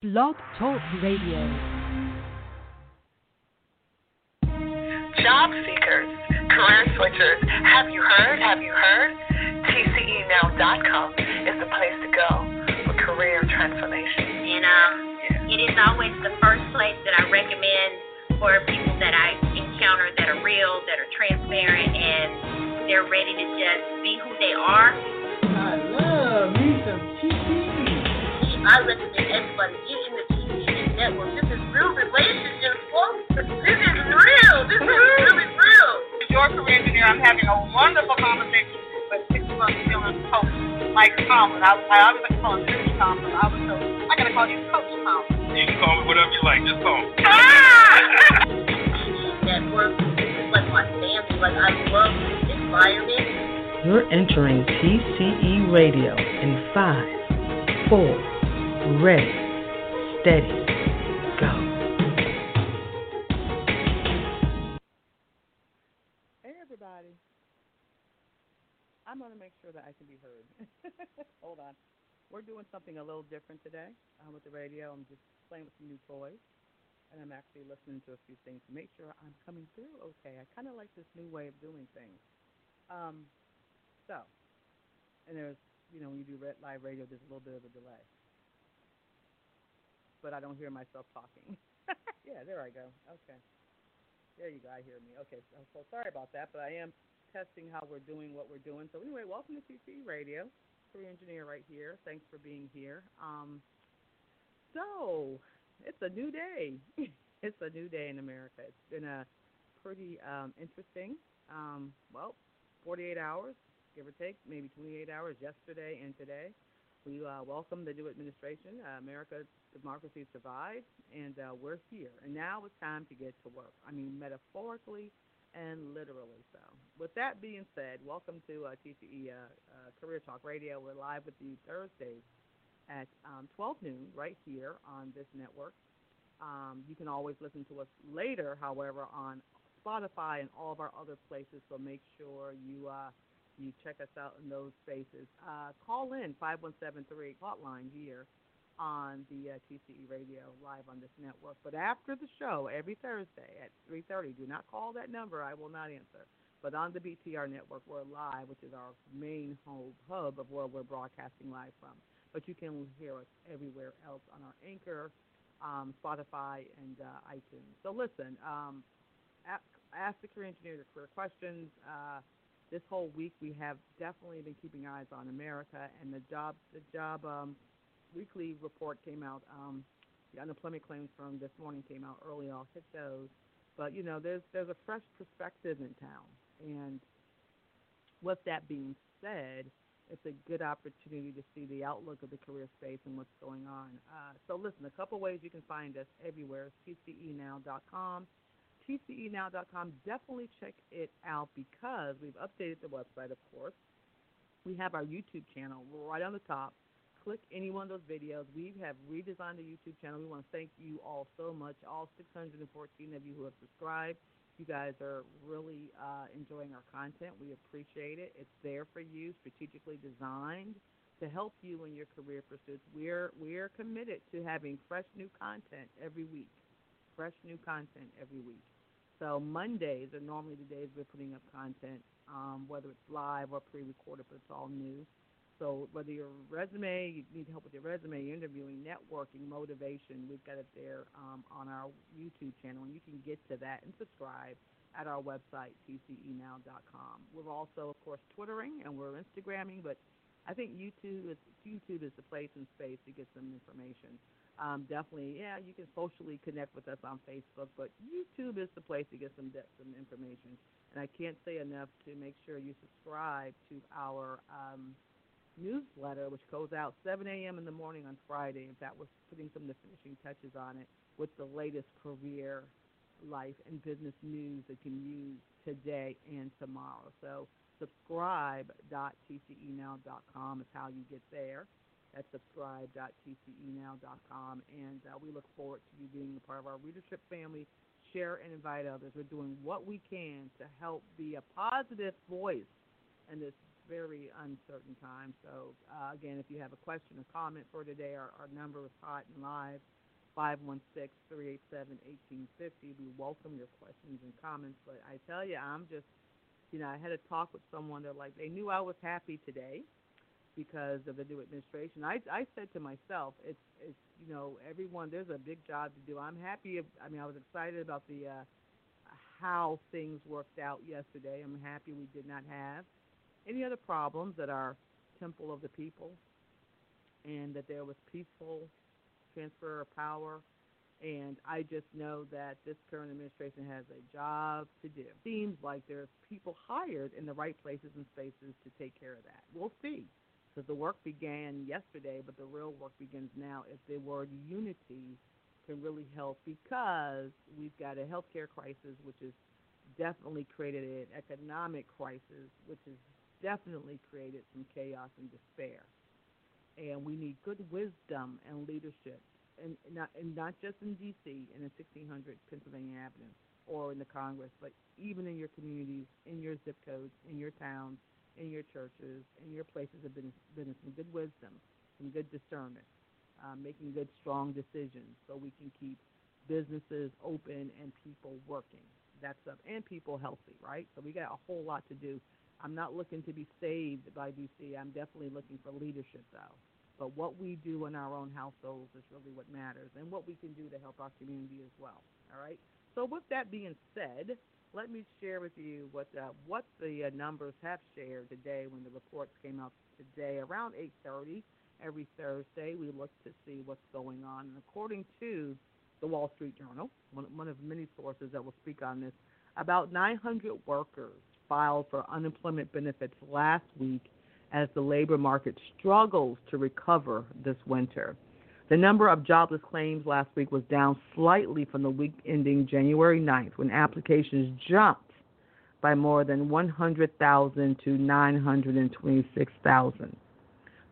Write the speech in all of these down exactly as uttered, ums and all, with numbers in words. Blog Talk Radio. Job seekers, career switchers, have you heard? Have you heard? T C E now dot com is the place to go for career transformation. And um, yeah. It is always the first place that I recommend for people that I encounter that are real, that are transparent, and they're ready to just be who they are. I love me some T C E. I listen to everybody. Network. This is real relationships, folks. This is real. This is really real. As your career engineer, I'm having a wonderful conversation with six months feeling coach, like Tom. And I, I always like to call him Mister Tom, but I was told, I got to call you Coach Tom. You can call me whatever you like. Just call me. Ah! Network. This is like my family. Like, I love this environment. You're entering T C E Radio in five, four, ready, steady. I'm going to make sure that I can be heard. Hold on. We're doing something a little different today um, with the radio. I'm just playing with some new toys, and I'm actually listening to a few things to make sure I'm coming through okay. I kind of like this new way of doing things. Um, so, and there's, you know, when you do live radio, there's a little bit of a delay. But I don't hear myself talking. Yeah, there I go. Okay. There you go. I hear me. Okay. So, so sorry about that, but I am testing how we're doing what we're doing. So anyway, welcome to T C E Radio. Career engineer right here. Thanks for being here. Um, so it's a new day. It's a new day in America. It's been a pretty um, interesting, um, well, forty-eight hours, give or take, maybe twenty-eight hours yesterday and today. We uh, welcome the new administration. Uh, America, democracy survived, and uh, we're here. And now it's time to get to work. I mean, metaphorically, and literally so. With that being said, welcome to uh, T C E uh, uh, Career Talk Radio. We're live with you Thursdays at um, twelve noon right here on this network. Um, you can always listen to us later, however, on Spotify and all of our other places, so make sure you uh, you check us out in those spaces. Uh, call in five one seven three eight hotline here on the uh, T C E Radio live on this network. But after the show, every Thursday at three thirty, do not call that number. I will not answer. But on the B T R network, we're live, which is our main hub, hub of where we're broadcasting live from. But you can hear us everywhere else on our Anchor, um, Spotify, and uh, iTunes. So listen, um, ask, ask the career engineer your career questions. Uh, this whole week, we have definitely been keeping eyes on America and the job, the job, um, weekly report came out. Um, the unemployment claims from this morning came out early. I'll hit those. But, you know, there's there's a fresh perspective in town. And with that being said, it's a good opportunity to see the outlook of the career space and what's going on. Uh, so, listen, a couple ways you can find us everywhere. T C E now dot com. T C E now dot com. Definitely check it out because we've updated the website, of course. We have our YouTube channel right on the top. Click any one of those videos. We have redesigned the YouTube channel. We want to thank you all so much, all six hundred fourteen of you who have subscribed. You guys are really uh, enjoying our content. We appreciate it. It's there for you, strategically designed to help you in your career pursuits. We're we're committed to having fresh new content every week, fresh new content every week. So Mondays are normally the days we're putting up content, um, whether it's live or pre-recorded, but it's all new. So whether your resume, you need help with your resume, you're interviewing, networking, motivation, we've got it there um, on our YouTube channel. And you can get to that and subscribe at our website, T C E now dot com. We're also, of course, Twittering and we're Instagramming, but I think YouTube is, YouTube is the place and space to get some information. Um, definitely, yeah, you can socially connect with us on Facebook, but YouTube is the place to get some depth, some information. And I can't say enough to make sure you subscribe to our um newsletter, which goes out seven a.m. in the morning on Friday. In fact, we're putting some of the finishing touches on it with the latest career, life, and business news that you can use today and tomorrow. So subscribe dot T C E now dot com is how you get there. That's subscribe dot T C E now dot com. And uh, we look forward to you being a part of our readership family. Share and invite others. We're doing what we can to help be a positive voice in this very uncertain time. So, uh, again, if you have a question or comment for today, our, our number is hot and live, five one six, three eight seven, one eight five zero. We welcome your questions and comments. But I tell you, I'm just, you know, I had a talk with someone. They're like, they knew I was happy today because of the new administration. I, I said to myself, it's, it's, you know, everyone, there's a big job to do. I'm happy. If, I mean, I was excited about the uh, how things worked out yesterday. I'm happy we did not have any other problems at our temple of the people, and that there was peaceful transfer of power. And I just know that this current administration has a job to do. Seems like there's people hired in the right places and spaces to take care of that. We'll see, because the work began yesterday, but the real work begins now. If the word unity can really help, because we've got a healthcare crisis, which has definitely created an economic crisis, which has definitely created some chaos and despair. And we need good wisdom and leadership. And not, and not just in D C and in sixteen hundred Pennsylvania Avenue or in the Congress, but even in your communities, in your zip codes, in your towns, in your churches, in your places of business, business some good wisdom, some good discernment, uh, making good, strong decisions so we can keep businesses open and people working. That's up, and people healthy, right? So we got a whole lot to do. I'm not looking to be saved by D C. I'm definitely looking for leadership, though. But what we do in our own households is really what matters, and what we can do to help our community as well, all right? So with that being said, let me share with you what the, what the uh, numbers have shared today when the reports came out today. Around eight thirty every Thursday, we look to see what's going on. And according to the Wall Street Journal, one, one of many sources that will speak on this, about nine hundred workers filed for unemployment benefits last week as the labor market struggles to recover this winter. The number of jobless claims last week was down slightly from the week ending January ninth, when applications jumped by more than one hundred thousand to nine hundred twenty-six thousand.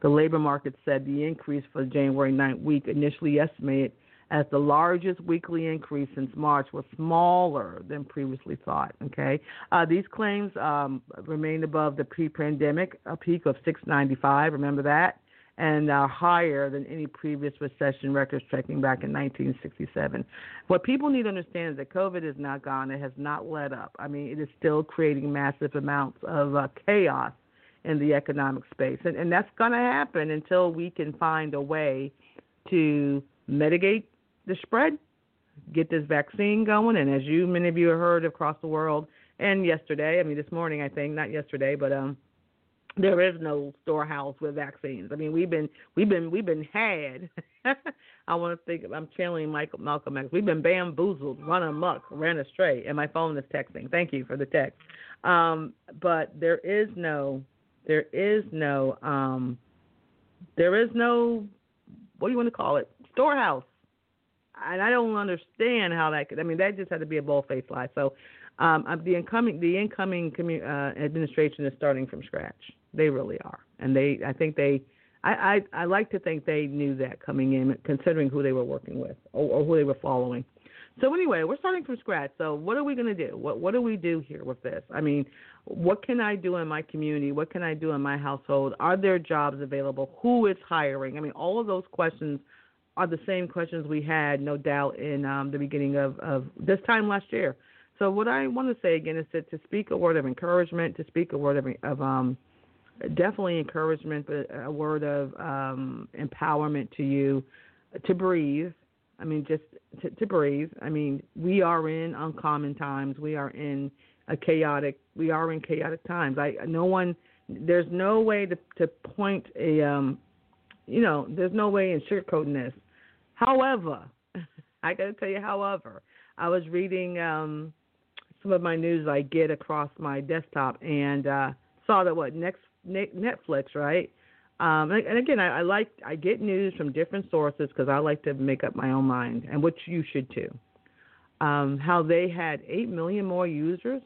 The labor market said the increase for the January ninth week, initially estimated as the largest weekly increase since March, was smaller than previously thought, okay? Uh, these claims um, remain above the pre-pandemic, a peak of six ninety-five, remember that, and uh, higher than any previous recession records tracking back in nineteen sixty-seven. What people need to understand is that COVID is not gone. It has not let up. I mean, it is still creating massive amounts of uh, chaos in the economic space, and, and that's going to happen until we can find a way to mitigate the spread, get this vaccine going. And as you, many of you have heard across the world, and yesterday, I mean, this morning, I think, not yesterday, but um, there is no storehouse with vaccines. I mean, we've been, we've been, we've been had. I want to think, I'm channeling Michael, Malcolm X. We've been bamboozled, run amok, ran astray. And my phone is texting. Thank you for the text. Um, but there is no, there is no, um, there is no, what do you want to call it? Storehouse. And I don't understand how that could, I mean, that just had to be a bold-faced lie. So um, the incoming the incoming commun, uh, administration is starting from scratch. They really are. And they, I think they, I, I, I like to think they knew that coming in, considering who they were working with or, or who they were following. So anyway, we're starting from scratch. So what are we going to do? What what do we do here with this? I mean, what can I do in my community? What can I do in my household? Are there jobs available? Who is hiring? I mean, all of those questions are the same questions we had, no doubt, in um, the beginning of, of this time last year. So what I want to say again is that to speak a word of encouragement, to speak a word of, of um, definitely encouragement, but a word of um, empowerment to you, to breathe. I mean, just to, to breathe. I mean, we are in uncommon times. We are in a chaotic, we are in chaotic times. I, no one, there's no way to, to point a, um, you know, there's no way in sugarcoating this. However, I got to tell you, however, I was reading um, some of my news I get across my desktop and uh, saw that what next Netflix, right? Um, and, and again, I, I like I get news from different sources because I like to make up my own mind, and which you should too. Um, how they had eight million more users.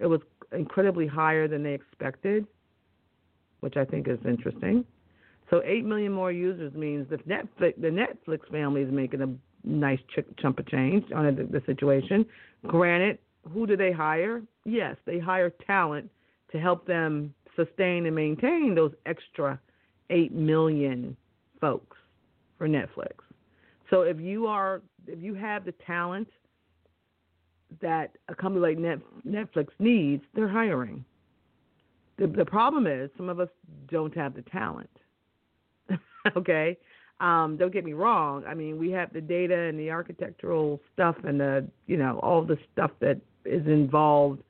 It was incredibly higher than they expected, which I think is interesting. So eight million more users means that Netflix, the Netflix family is making a nice ch- chunk of change on the, the situation. Granted, who do they hire? Yes, they hire talent to help them sustain and maintain those extra eight million folks for Netflix. So if you are, if you have the talent that a company like Net, Netflix needs, they're hiring. The, the problem is some of us don't have the talent. Okay. Um, don't get me wrong. I mean, we have the data and the architectural stuff and the, you know, all the stuff that is involved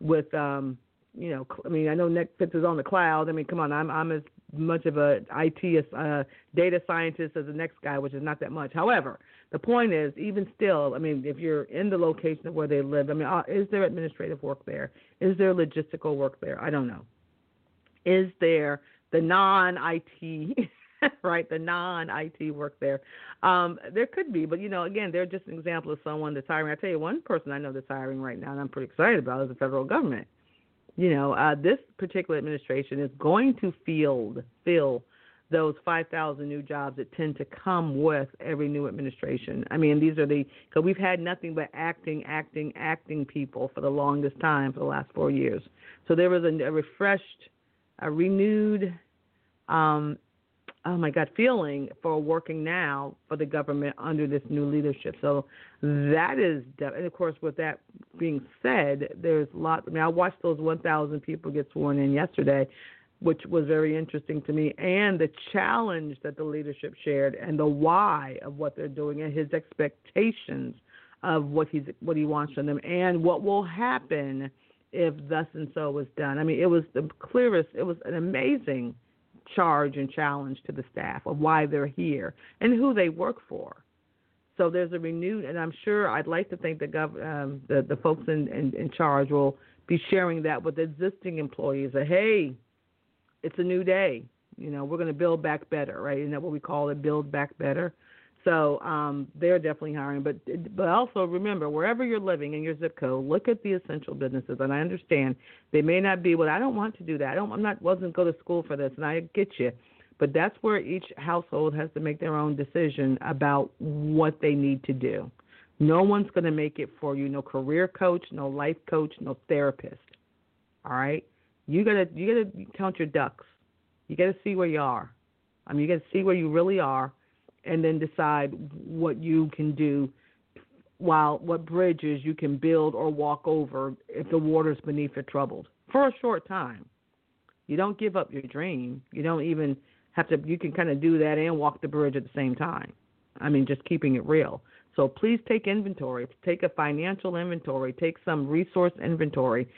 with, um, you know, I mean, I know Netflix is on the cloud. I mean, come on, I'm I'm as much of a I T uh, data scientist as the next guy, which is not that much. However, the point is, even still, I mean, if you're in the location of where they live, I mean, is there administrative work there? Is there logistical work there? I don't know. Is there the non I T right, the non I T work there? Um, there could be, but, you know, again, they're just an example of someone that's hiring. I tell you, one person I know that's hiring right now and I'm pretty excited about is the federal government. You know, uh, this particular administration is going to field, fill those five thousand new jobs that tend to come with every new administration. I mean, these are the – because we've had nothing but acting, acting, acting people for the longest time, for the last four years. So there was a, a refreshed, a renewed um, – oh, my God, feeling for working now for the government under this new leadership. So that is – and, of course, with that being said, there's a lot – I mean, I watched those one thousand people get sworn in yesterday, which was very interesting to me, and the challenge that the leadership shared and the why of what they're doing and his expectations of what he's what he wants from them and what will happen if thus and so was done. I mean, it was the clearest – it was an amazing – charge and challenge to the staff of why they're here and who they work for. So there's a renewed, and I'm sure I'd like to think the gov- um, the, the folks in, in, in charge will be sharing that with existing employees. That, hey, it's a new day. You know, we're going to build back better, right? Isn't that what we call it? Build back better. So um, they're definitely hiring. But but also remember, wherever you're living in your zip code, look at the essential businesses. And I understand they may not be, well, I don't want to do that. I don't, I'm not, wasn't go to school for this, and I get you. But that's where each household has to make their own decision about what they need to do. No one's going to make it for you. No career coach, no life coach, no therapist. All right? You gotta you gotta count your ducks. You gotta see where you are. I mean, you gotta see where you really are. And then decide what you can do, while what bridges you can build or walk over if the waters beneath are troubled for a short time. You don't give up your dream. You don't even have to. You can kind of do that and walk the bridge at the same time. I mean, just keeping it real. So please take inventory. Take a financial inventory. Take some resource inventory.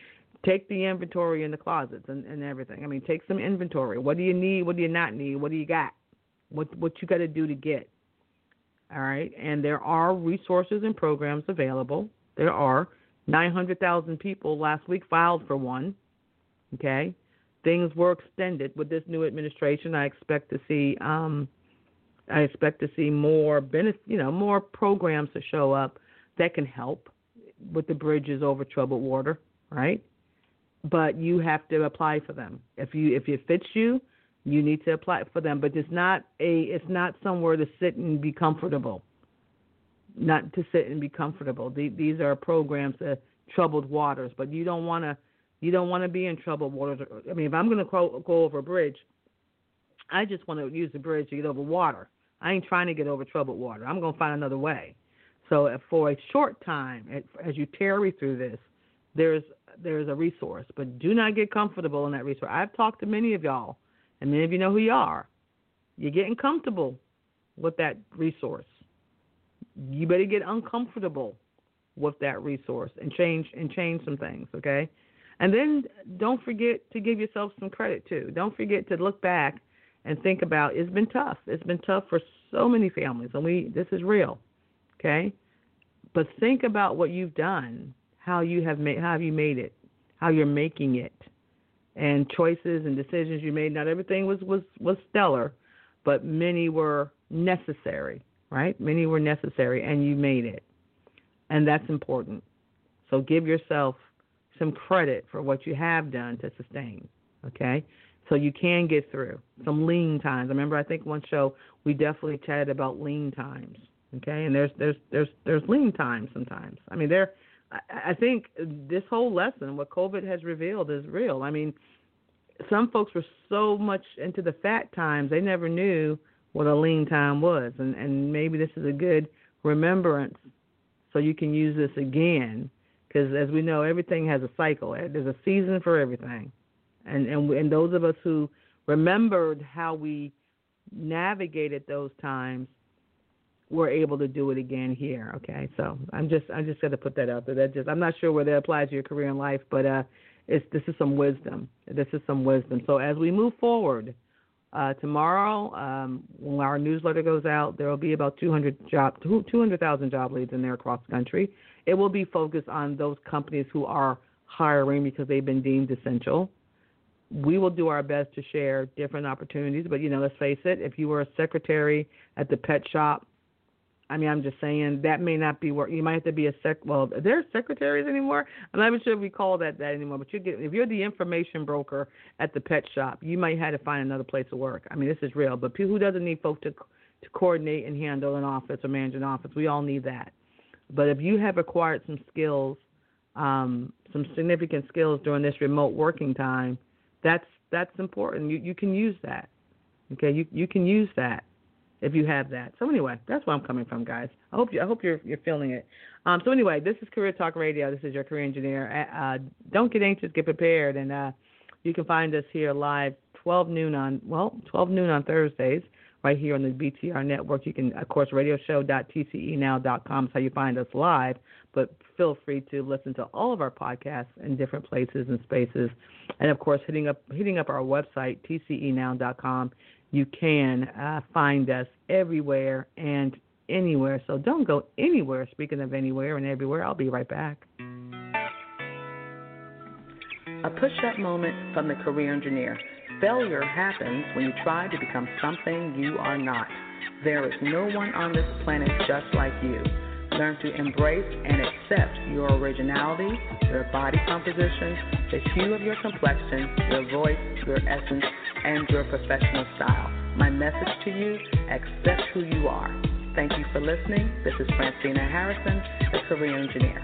Take the inventory in the closets and, and everything. I mean, take some inventory. What do you need? What do you not need? What do you got? What what you got to do to get, all right? And there are resources and programs available. There are nine hundred thousand people last week filed for one, okay? Things were extended with this new administration. I expect to see um, I expect to see more benef- you know, more programs to show up that can help with the bridges over troubled water, right? But you have to apply for them. If you if it fits you, you need to apply for them, but it's not a it's not somewhere to sit and be comfortable. Not to sit and be comfortable. These are programs that are troubled waters, but you don't want to you don't want to be in troubled waters. I mean, if I'm going to go over a bridge, I just want to use the bridge to get over water. I ain't trying to get over troubled water. I'm going to find another way. So for a short time, as you tarry through this, there's there's a resource, but do not get comfortable in that resource. I've talked to many of y'all. And many of you know who you are. You're getting comfortable with that resource. You better get uncomfortable with that resource and change and change some things, okay? And then don't forget to give yourself some credit, too. Don't forget to look back and think about it's been tough. It's been tough for so many families, and we this is real, okay? But think about what you've done, how you have made, how you made it, how you're making it. And choices and decisions you made, not everything was, was, was stellar, but many were necessary, right? Many were necessary, and you made it. And that's important. So give yourself some credit for what you have done to sustain, okay? So you can get through some lean times. I remember I think one show we definitely chatted about lean times, okay? And there's there's there's there's lean times sometimes. I mean, there I think this whole lesson, what COVID has revealed, is real. I mean, some folks were so much into the fat times, they never knew what a lean time was. And, and maybe this is a good remembrance so you can use this again. Because as we know, everything has a cycle. There's a season for everything. And, and and those of us who remembered how we navigated those times were able to do it again here. Okay, so I'm just I'm just going to put that out there. That just I'm not sure where that applies to your career and life, but uh, it's this is some wisdom. This is some wisdom. So as we move forward, uh, tomorrow um, when our newsletter goes out, there will be about two hundred thousand job leads in there across the country. It will be focused on those companies who are hiring because they've been deemed essential. We will do our best to share different opportunities. But, you know, let's face it, if you were a secretary at the pet shop, I mean, I'm just saying that may not be where you might have to be a sec. Well, are there secretaries anymore? I'm not even sure if we call that that anymore. But you get, if you're the information broker at the pet shop, you might have to find another place to work. I mean, this is real. But who doesn't need folks to, to coordinate and handle an office or manage an office? We all need that. But if you have acquired some skills, um, some significant skills during this remote working time, that's that's important. You you can use that. Okay, you you can use that if you have that. So anyway, that's where I'm coming from, guys. I hope you I hope you're you're feeling it. Um, so anyway, this is Career Talk Radio. This is your career engineer. Uh, don't get anxious. Get prepared, and uh, you can find us here live twelve noon on well twelve noon on Thursdays. Right here on the B T R network. You can, of course, radio show dot T C E now dot com is how you find us live, but feel free to listen to all of our podcasts in different places and spaces. And, of course, hitting up hitting up our website, T C E now dot com, you can uh, find us everywhere and anywhere. So don't go anywhere. Speaking of anywhere and everywhere, I'll be right back. A push-up moment from the career engineer. Failure happens when you try to become something you are not. There is no one on this planet just like you. Learn to embrace and accept your originality, your body composition, the hue of your complexion, your voice, your essence, and your professional style. My message to you, accept who you are. Thank you for listening. This is Francina Harrison, the Career Engineer.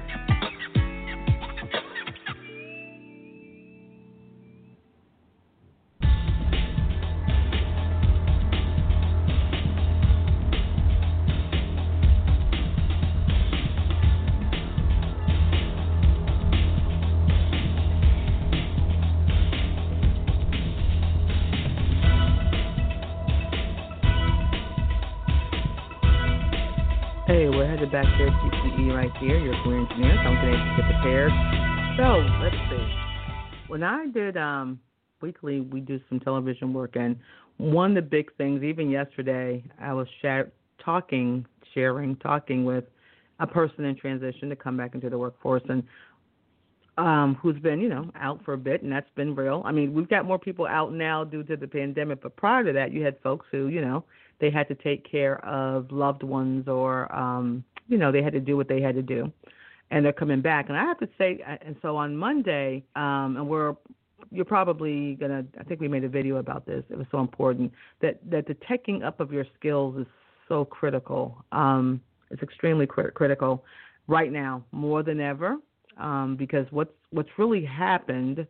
Back here at T C E right here, your career engineer. So I'm going to get prepared. So let's see. When I did um, weekly, we do some television work, and one of the big things, even yesterday, I was share, talking, sharing, talking with a person in transition to come back into the workforce, and um, who's been, you know, out for a bit, and that's been real. I mean, we've got more people out now due to the pandemic, but prior to that, you had folks who, you know, they had to take care of loved ones or, um, you know, they had to do what they had to do, and they're coming back. And I have to say, and so on Monday, um, and we're, you're probably going to, I think we made a video about this. It was so important that, that the taking up of your skills is so critical. Um, it's extremely crit- critical right now, more than ever, um, because what's, what's really happened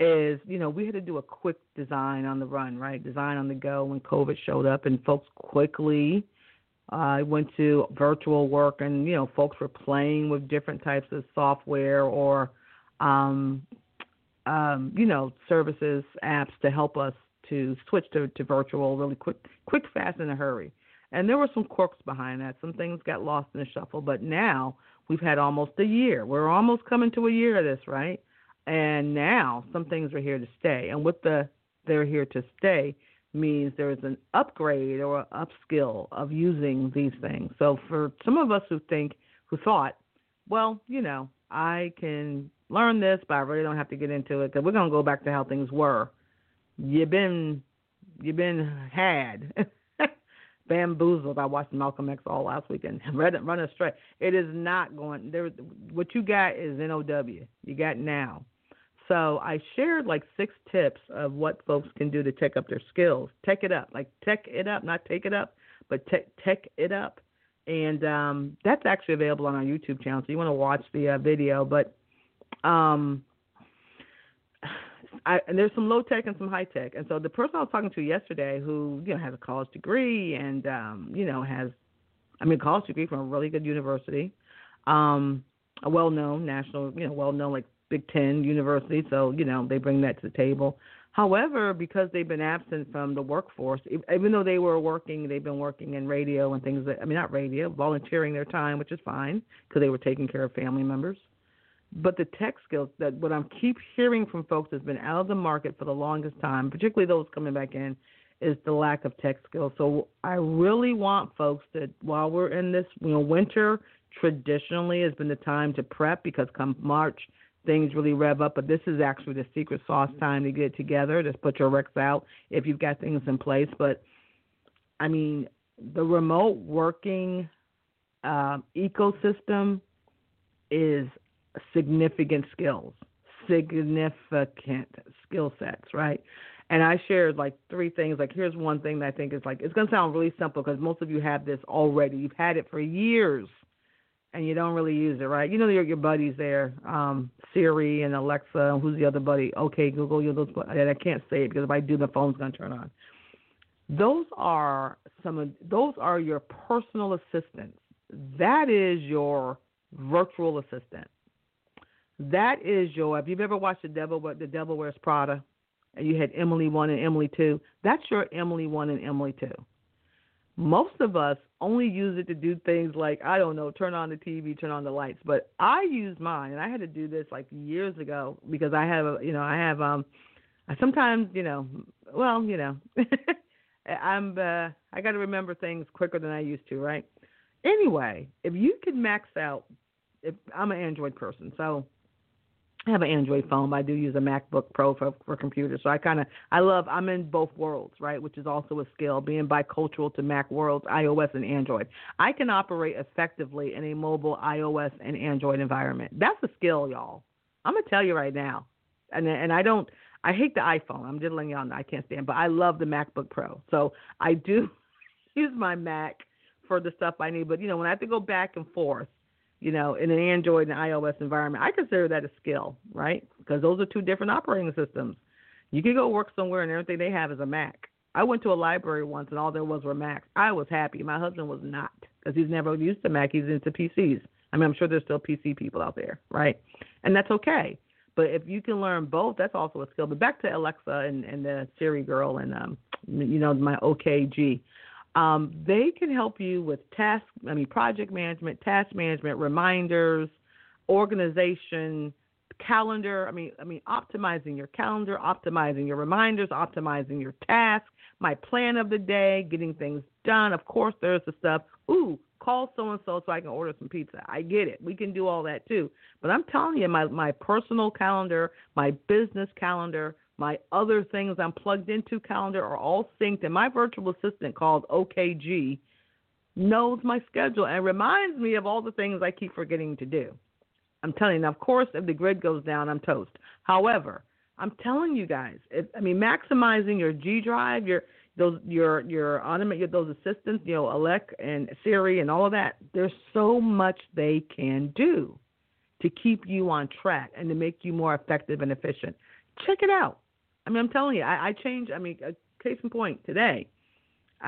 is, you know, we had to do a quick design on the run, right? Design on the go when COVID showed up, and folks quickly uh, went to virtual work, and, you know, folks were playing with different types of software or, um, um, you know, services, apps to help us to switch to, to virtual really quick, quick, fast, in a hurry. And there were some quirks behind that. Some things got lost in the shuffle, but now we've had almost a year. We're almost coming to a year of this, right? And now some things are here to stay. And with the they're here to stay means there is an upgrade or upskill of using these things. So for some of us who think, who thought, well, you know, I can learn this, but I really don't have to get into it because we're going to go back to how things were. You've been, you've been had. Bamboozled. I watched Malcolm X all last weekend. Run, run astray. It is not going there. What you got is N O W. You got now. So I shared like six tips of what folks can do to tech up their skills. Tech it up, like tech it up, not take it up, but tech tech it up. And um, that's actually available on our YouTube channel. So you want to watch the uh, video. But um, I, and there's some low tech and some high tech. And so the person I was talking to yesterday, who, you know, has a college degree and, um, you know, has, I mean, a college degree from a really good university, um, a well-known national, you know, well-known like Big Ten university. So, you know, they bring that to the table. However, because they've been absent from the workforce, even though they were working, they've been working in radio and things that, I mean, not radio, volunteering their time, which is fine because they were taking care of family members. But the tech skills, that what I keep hearing from folks that's been out of the market for the longest time, particularly those coming back in, is the lack of tech skills. So I really want folks that while we're in this, you know, winter traditionally has been the time to prep because come March, things really rev up, but this is actually the secret sauce time to get it together. Just put your recs out if you've got things in place. But, I mean, the remote working uh, ecosystem is significant skills, significant skill sets, right? And I shared, like, three things. Like, here's one thing that I think is, like, it's going to sound really simple because most of you have this already. You've had it for years. And you don't really use it, right? You know your your buddies there, um, Siri and Alexa. Who's the other buddy? Okay, Google. You know those. And I can't say it because if I do, the phone's gonna turn on. Those are some of those are your personal assistants. That is your virtual assistant. That is your. If you've ever watched the Devil, the Devil Wears Prada, and you had Emily one and Emily two, that's your Emily one and Emily two. Most of us only use it to do things like, I don't know, turn on the T V, turn on the lights. But I use mine, and I had to do this like years ago because I have, you know, I have, um, I sometimes, you know, well, you know, I'm, uh, I got to remember things quicker than I used to, right? Anyway, if you could max out, if I'm an Android person, so I have an Android phone, but I do use a MacBook Pro for, for computers. So I kind of, I love, I'm in both worlds, right, which is also a skill, being bicultural to Mac worlds, iOS and Android. I can operate effectively in a mobile iOS and Android environment. That's a skill, y'all. I'm going to tell you right now. And and I don't, I hate the iPhone. I'm diddling y'all, I can't stand, but I love the MacBook Pro. So I do use my Mac for the stuff I need. But, you know, when I have to go back and forth, you know, in an Android and iOS environment, I consider that a skill, right? Because those are two different operating systems. You can go work somewhere and everything they have is a Mac. I went to a library once and all there was were Macs. I was happy. My husband was not because he's never used a Mac. He's into P Cs. I mean, I'm sure there's still P C people out there, right? And that's okay. But if you can learn both, that's also a skill. But back to Alexa and, and the Siri girl and, um, you know, my O K G. Um, they can help you with task, I mean, project management, task management, reminders, organization, calendar. I mean, I mean, optimizing your calendar, optimizing your reminders, optimizing your tasks, my plan of the day, getting things done. Of course, there's the stuff. Ooh, call so-and-so so I can order some pizza. I get it. We can do all that too. But I'm telling you, my, my personal calendar, my business calendar, my other things I'm plugged into calendar are all synced, and my virtual assistant called O K G knows my schedule and reminds me of all the things I keep forgetting to do. I'm telling you, now, of course, if the grid goes down, I'm toast. However, I'm telling you guys, it, I mean, maximizing your G drive, your those your your automate those assistants, you know, Alexa and Siri and all of that. There's so much they can do to keep you on track and to make you more effective and efficient. Check it out. I mean, I'm telling you, I, I changed, I mean, uh, case in point, today.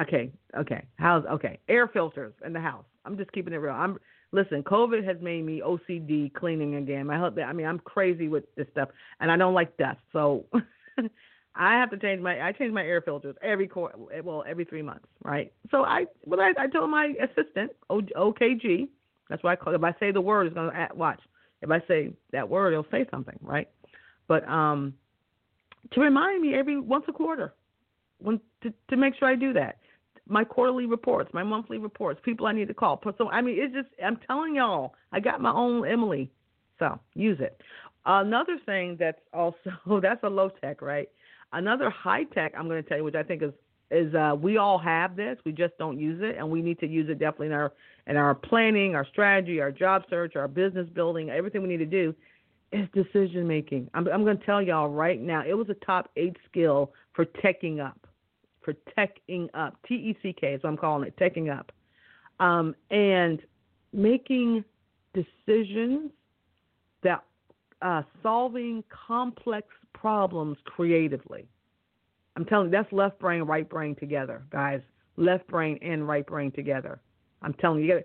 Okay, okay, how's, okay, air filters in the house. I'm just keeping it real. I'm listen, COVID has made me O C D cleaning again. My husband, I mean, I'm crazy with this stuff, and I don't like dust, so I have to change my, I change my air filters every, well, every three months, right? So I, well, I, I told my assistant, O K G, that's why I call it. If I say the word, it's going to, watch, if I say that word, it'll say something, right? But, um, to remind me every once a quarter when, to, to make sure I do that. My quarterly reports, my monthly reports, people I need to call. So, I mean, it's just, I'm telling y'all, I got my own Emily. So use it. Another thing that's also, that's a low tech, right? Another high tech I'm going to tell you, which I think is, is uh, we all have this. We just don't use it. And we need to use it definitely in our, in our planning, our strategy, our job search, our business building, everything we need to do. It's decision-making. I'm, I'm going to tell y'all right now, it was a top eight skill for teching up, for teching up, T E C K is what I'm calling it, teching up, um, and making decisions that uh, solving complex problems creatively. I'm telling you, that's left brain, right brain together, guys. Left brain and right brain together. I'm telling you, you, gotta,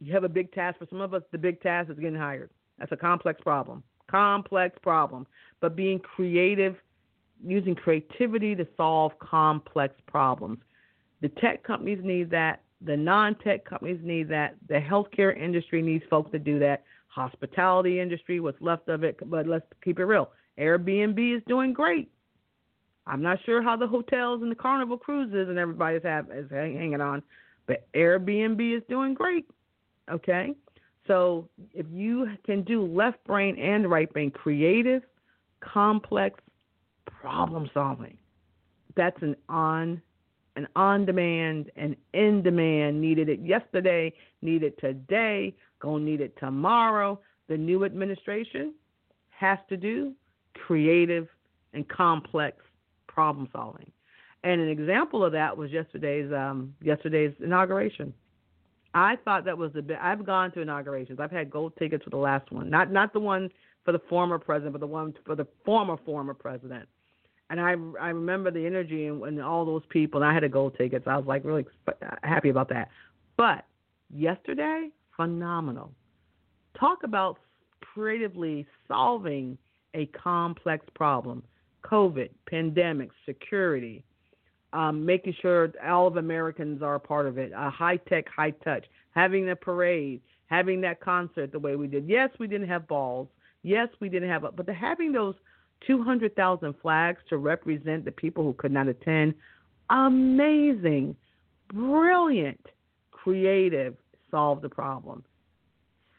you have a big task. For some of us, the big task is getting hired. That's a complex problem. Complex problem. But being creative, using creativity to solve complex problems. The tech companies need that. The non-tech companies need that. The healthcare industry needs folks to do that. Hospitality industry, what's left of it, but let's keep it real. Airbnb is doing great. I'm not sure how the hotels and the Carnival cruises and everybody is, have, is hanging on, but Airbnb is doing great, okay? So if you can do left brain and right brain, creative, complex problem solving, that's an on an on-demand and in-demand, needed it yesterday, need it today, going to need it tomorrow. The new administration has to do creative and complex problem solving. And an example of that was yesterday's um, yesterday's inauguration. I thought that was the best. I've gone to inaugurations. I've had gold tickets for the last one, not not the one for the former president, but the one for the former former president. And I I remember the energy and, and all those people. And I had a gold ticket, so I was like really happy about that. But yesterday, phenomenal. Talk about creatively solving a complex problem. COVID, pandemic, security, um, making sure all of Americans are a part of it, uh, high-tech, high-touch, having the parade, having that concert the way we did. Yes, we didn't have balls. Yes, we didn't have – but the, having those two hundred thousand flags to represent the people who could not attend, amazing, brilliant, creative, solved the problem,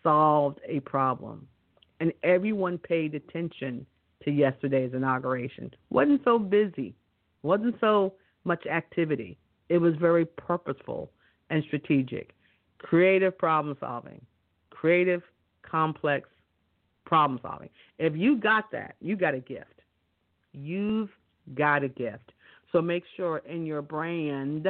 solved a problem. And everyone paid attention to yesterday's inauguration. Wasn't so busy. Wasn't so much activity. It was very purposeful and strategic. Creative problem solving. Creative, complex problem solving. If you got that, you got a gift. You've got a gift. So make sure in your brand,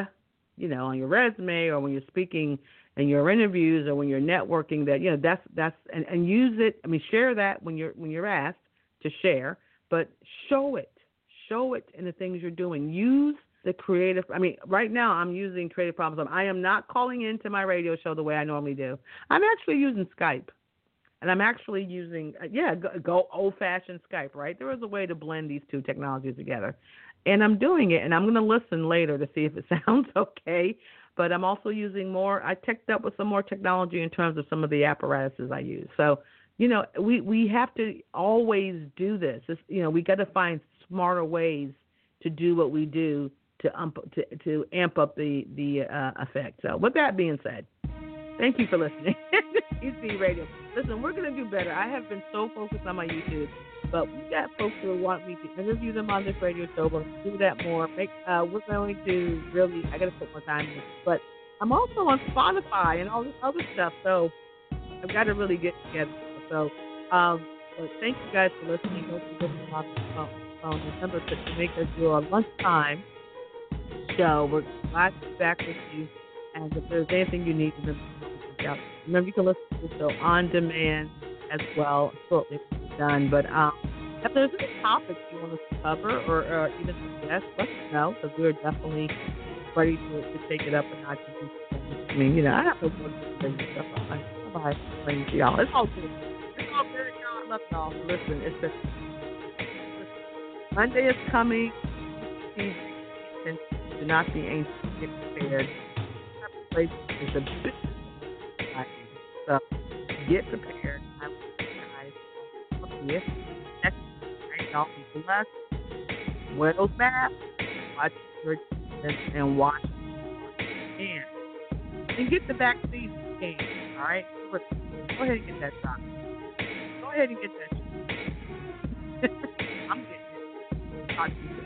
you know, on your resume or when you're speaking in your interviews or when you're networking, that, you know, that's, that's, and, and use it. I mean, share that when you're, when you're asked to share, but show it, show it in the things you're doing. Use the creative. I mean, right now I'm using creative problems. I am not calling into my radio show the way I normally do. I'm actually using Skype, and I'm actually using, yeah, go, go old fashioned Skype, right? There is a way to blend these two technologies together, and I'm doing it, and I'm going to listen later to see if it sounds okay. But I'm also using more, I teched up with some more technology in terms of some of the apparatuses I use. So, you know, we, we have to always do this. It's, you know, we got to find smarter ways to do what we do to um, to, to amp up the the uh, effect. So, with that being said, thank you for listening to T C E Radio. Listen, we're going to do better. I have been so focused on my YouTube, but we got folks who want me to interview them on this radio show. We'll do that more. Make, uh, we're going to really. I got to put more time in, but I'm also on Spotify and all this other stuff. So, I've got to really get together. So, um, well, thank you guys for listening. Don't forget to log on the phone. Remember to make us do our lunchtime show. We're glad to be back with you. And if there's anything you need, remember to out. Remember, you can listen to the show on demand as well. Shortly done. But um, if there's any topics you want us to cover or, or even suggest, let us know, because we're definitely ready to, to take it up and not to do something. I mean, you know, I don't know what to bring stuff up. I don't know how to explain to y'all. It's all good. I love y'all. Listen, it's just Monday is coming. Do not be anxious. Get prepared. Place is a bit. So get prepared. I will see you guys. Yes. Next time, y'all be blessed. Wear those masks. Watch your distance and watch. And and get the vaccine. All right. Go ahead and get that shot. Go ahead and get that shot. I'm getting it. Talk to you.